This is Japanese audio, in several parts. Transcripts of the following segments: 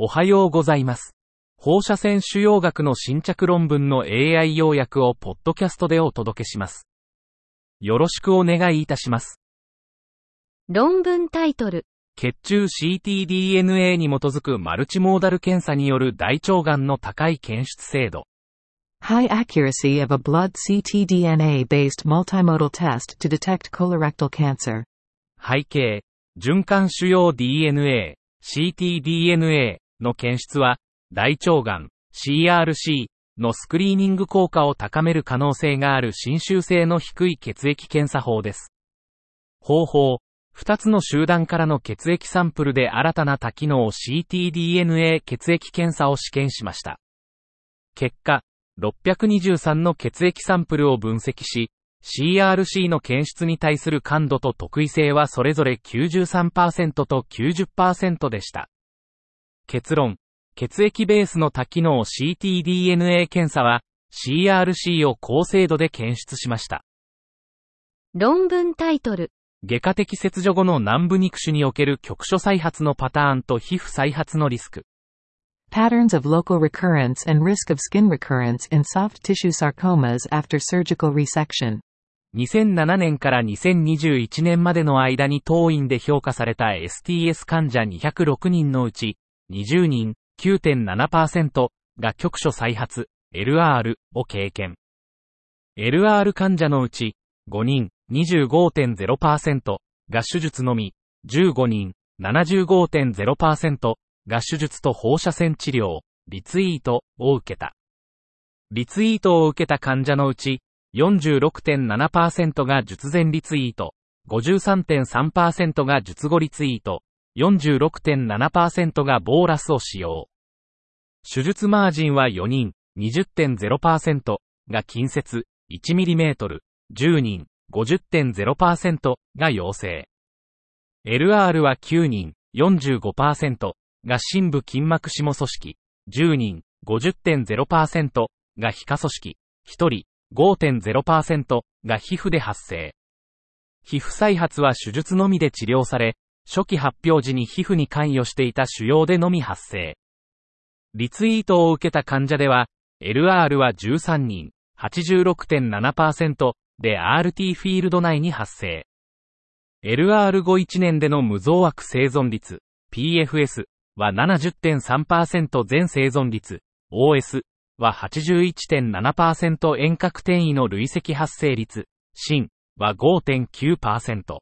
おはようございます。放射線腫瘍学の新着論文の AI 要約をポッドキャストでお届けします。よろしくお願いいたします。論文タイトル。血中 CTDNA に基づくマルチモーダル検査による大腸がんの高い検出精度。High accuracy of a blood CTDNA-based multimodal test to detect colorectal cancer。背景、循環腫瘍 DNA、CTDNA の検出は、大腸がん CRC のスクリーニング効果を高める可能性がある侵襲性の低い血液検査法です。方法、2つの集団からの血液サンプルで新たな多機能 CTDNA 血液検査を試験しました。結果、623の血液サンプルを分析し、CRC の検出に対する感度と特異性はそれぞれ 93% と 90% でした。結論、血液ベースの多機能 CTDNA 検査は CRC を高精度で検出しました。論文タイトル。外科的切除後の軟部肉腫における局所再発のパターンと皮膚再発のリスク。Patterns of local recurrence and risk of skin recurrence in soft tissue sarcomas after surgical resection。2007年から2021年までの間に当院で評価された STS 患者206人のうち20人。9.7% が局所再発 LR を経験。LR 患者のうち5人 25.0% が手術のみ、15人 75.0% が手術と放射線治療、リツイートを受けた。リツイートを受けた患者のうち 46.7% が術前リツイート、53.3% が術後リツイート、46.7% がボーラスを使用。手術マージンは4人、20.0% が近接、1mm、10人、50.0% が陽性。LR は9人、45% が深部筋膜下組織、10人、50.0% が皮下組織、1人、5.0% が皮膚で発生。皮膚再発は手術のみで治療され、初期発表時に皮膚に関与していた腫瘍でのみ発生。リツイートを受けた患者では、LR は13人、86.7% で RT フィールド内に発生。LR 後1年での無増悪生存率、PFS は 70.3% 全生存率、OS は 81.7% 遠隔転移の累積発生率、SIN は 5.9%。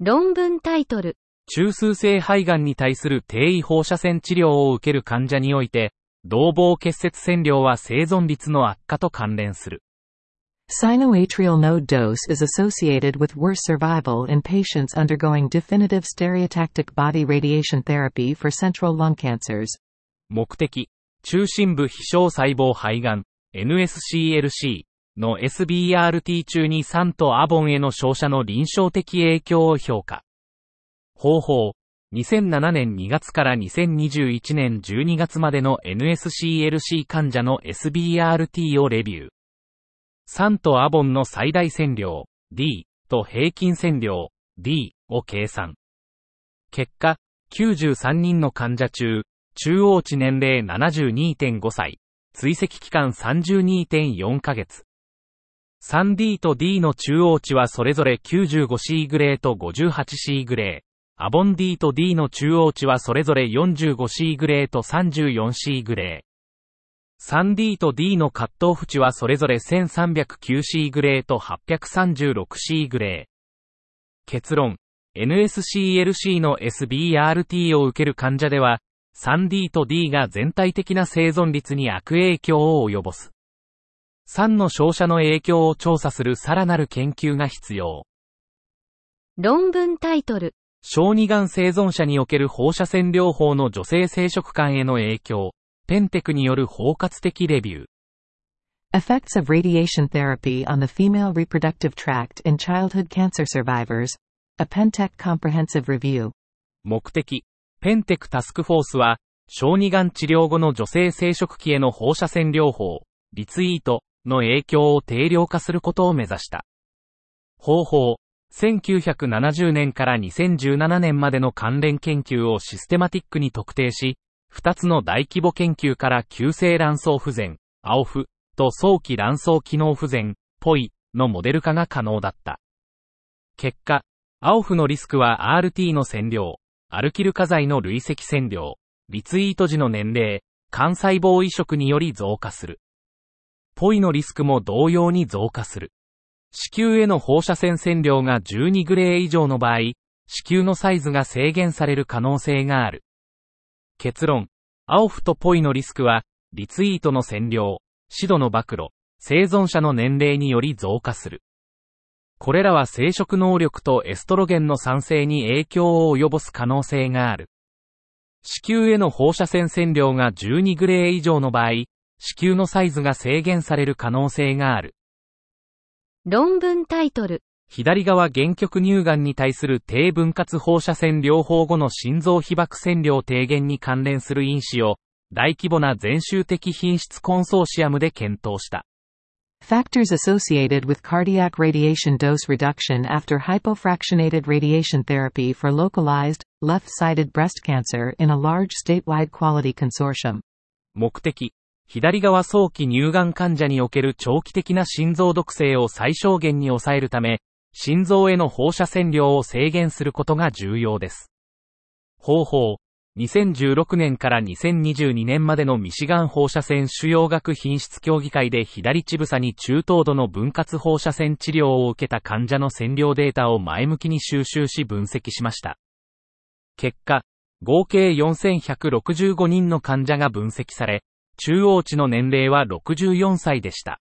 論文タイトル。中枢性肺がんに対する低位放射線治療を受ける患者において、同房結節線量は生存率の悪化と関連する。Sinoatrial node dose is associated with worse survival in patients undergoing definitive stereotactic body radiation therapy for central lung cancers。目的、中心部非小細胞肺がん、NSCLC。の SBRT 中に酸とアボンへの照射の臨床的影響を評価。方法、2007年2月から2021年12月までの NSCLC 患者の SBRT をレビュー。酸とアボンの最大線量 D と平均線量 D を計算。結果、93人の患者中、中央値年齢 72.5 歳、追跡期間 32.4 ヶ月。3D と D の中央値はそれぞれ 95C グレーと 58C グレー。アボン D と D の中央値はそれぞれ 45C グレーと 34C グレー。3D と D のカットオフ値はそれぞれ 1309C グレーと 836C グレー。結論、NSCLC の SBRT を受ける患者では、3D と D が全体的な生存率に悪影響を及ぼす。酸の照射の影響を調査するさらなる研究が必要。論文タイトル。小児がん生存者における放射線療法の女性生殖管への影響。ペンテクによる包括的レビュー。Effects of radiation therapy on the female reproductive tract in childhood cancer survivors. A PENTEC comprehensive review。目的。ペンテクタスクフォースは、小児がん治療後の女性生殖器への放射線療法、リツイートの影響を定量化することを目指した。方法、1970年から2017年までの関連研究をシステマティックに特定し、2つの大規模研究から急性卵巣不全、青不と早期卵巣機能不全、ポイのモデル化が可能だった。結果、青不のリスクは RT の占領、アルキル化剤の累積占領、リツイート時の年齢、幹細胞移植により増加する。ポイのリスクも同様に増加する。子宮への放射線線量が12グレー以上の場合、子宮のサイズが制限される可能性がある。結論、青不とポイのリスクは、リツイートの占領、死度の暴露、生存者の年齢により増加する。これらは生殖能力とエストロゲンの産生に影響を及ぼす可能性がある。子宮への放射線線量が12グレー以上の場合、子宮のサイズが制限される可能性がある。論文タイトル。左側限局乳がんに対する低分割放射線療法後の心臓被曝線量低減に関連する因子を大規模な全集的品質コンソーシアムで検討した。Factors associated with cardiac radiation dose reduction after hypofractionated radiation therapy for localized, left-sided breast cancer in a large statewide quality consortium. 目的。左側早期乳がん患者における長期的な心臓毒性を最小限に抑えるため、心臓への放射線量を制限することが重要です。方法、2016年から2022年までのミシガン放射線腫瘍学品質協議会で左乳房に中等度の分割放射線治療を受けた患者の線量データを前向きに収集し分析しました。結果、合計4165人の患者が分析され、中央値の年齢は64歳でした。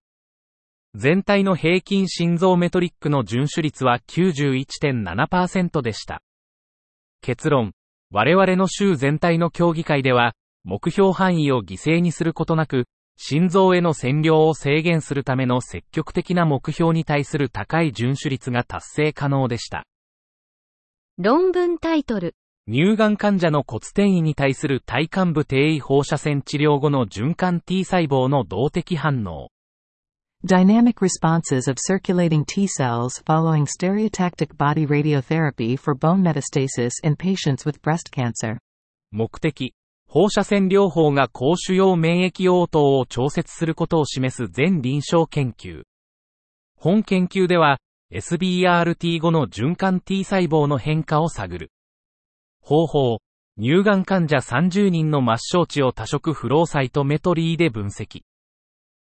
全体の平均心臓メトリックの遵守率は 91.7% でした。結論、我々の州全体の協議会では、目標範囲を犠牲にすることなく、心臓への線量を制限するための積極的な目標に対する高い遵守率が達成可能でした。論文タイトル。乳がん患者の骨転移に対する体幹部低位放射線治療後の循環 T 細胞の動的反応。Dynamic responses of circulating T cells following stereotactic body radiotherapy for bone metastasis in patients with breast cancer. 目的、放射線療法が高腫瘍免疫応答を調節することを示す全臨床研究。本研究では、SBRT 後の循環 T 細胞の変化を探る。方法、乳がん患者30人の末梢値を多色フローサイトメトリーで分析。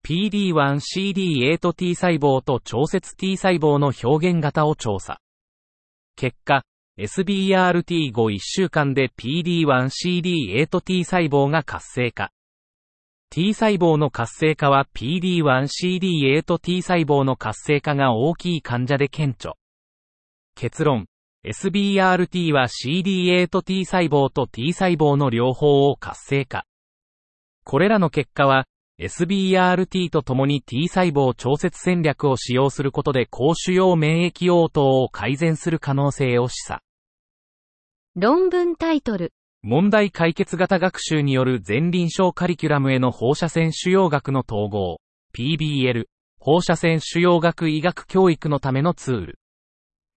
PD1CD8 T 細胞と調節 T 細胞の表現型を調査。結果、SBRT 後1週間で PD1CD8 T 細胞が活性化。T 細胞の活性化は PD1CD8 T 細胞の活性化が大きい患者で顕著。結論。SBRT は CD8 T 細胞と T 細胞の両方を活性化。これらの結果は、SBRT と共に T 細胞調節戦略を使用することで高腫瘍免疫応答を改善する可能性を示唆。論文タイトル。問題解決型学習による全臨床カリキュラムへの放射線腫瘍学の統合、PBL、放射線腫瘍学医学教育のためのツール。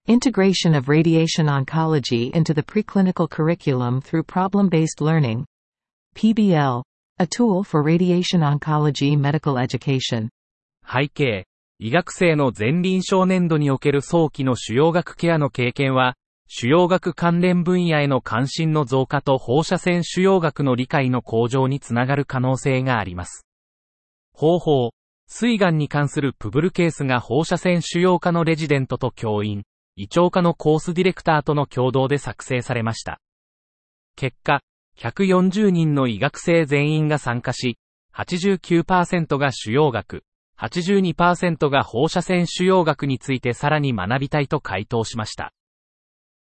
Integration of radiation oncology into the preclinical curriculum through problem-based learning. PBL. A tool for radiation oncology medical education. 背景、医学生の前臨床年度における早期の腫瘍学ケアの経験は、腫瘍学関連分野への関心の増加と放射線腫瘍学の理解の向上につながる可能性があります。方法、膵がんに関するプブルケースが放射線腫瘍科のレジデントと教員。胃腸科のコースディレクターとの共同で作成されました。結果、140人の医学生全員が参加し、89% が腫瘍学、82% が放射線腫瘍学についてさらに学びたいと回答しました。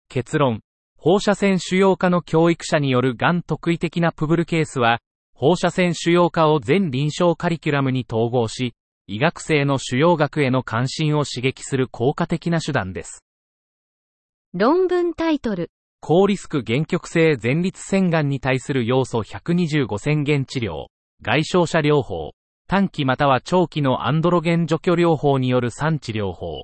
結論、放射線腫瘍科の教育者によるがん特異的なプブルケースは、放射線腫瘍科を全臨床カリキュラムに統合し、医学生の腫瘍学への関心を刺激する効果的な手段です。論文タイトル。高リスク限局性前立腺がんに対する要素125宣言治療、外傷者療法、短期または長期のアンドロゲン除去療法による3治療法、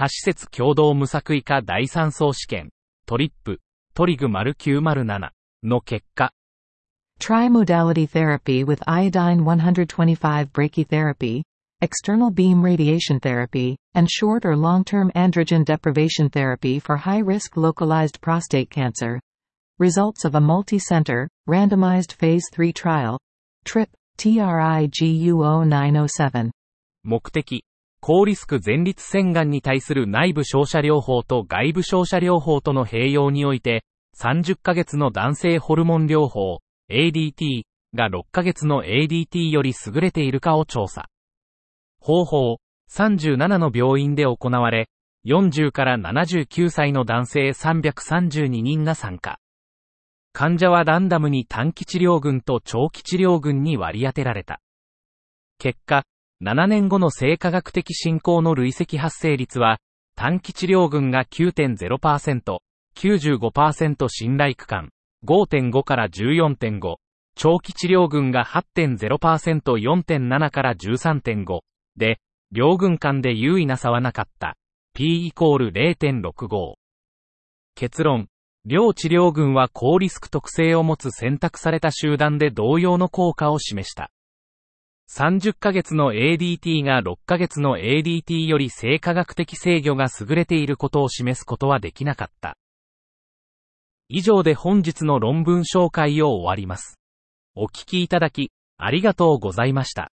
多施設共同無作為化第3相試験、TRIP、トリグ0907の結果。Trimodality therapy with iodine 125 brachytherapy, external beam radiation therapy, and short or long-term androgen deprivation therapy for high-risk localized prostate cancer. Results of a multi-center, randomized phase 3 trial, TRIP, TRIGU0907. 目的、高リスク前立腺がんに対する内部照射療法と外部照射療法との併用において、30ヶ月の男性ホルモン療法、ADT が6ヶ月の ADT より優れているかを調査。方法、37の病院で行われ、40から79歳の男性332人が参加。患者はランダムに短期治療群と長期治療群に割り当てられた。結果、7年後の生化学的進行の累積発生率は、短期治療群が 9.0%、95% 信頼区間。5.5 から 14.5、長期治療群が 8.0%、4.7 から 13.5 で、両群間で有意な差はなかった。P イコール 0.65。結論、両治療群は高リスク特性を持つ選択された集団で同様の効果を示した。30ヶ月の ADT が6ヶ月の ADT より生化学的制御が優れていることを示すことはできなかった。以上で本日の論文紹介を終わります。お聞きいただき、ありがとうございました。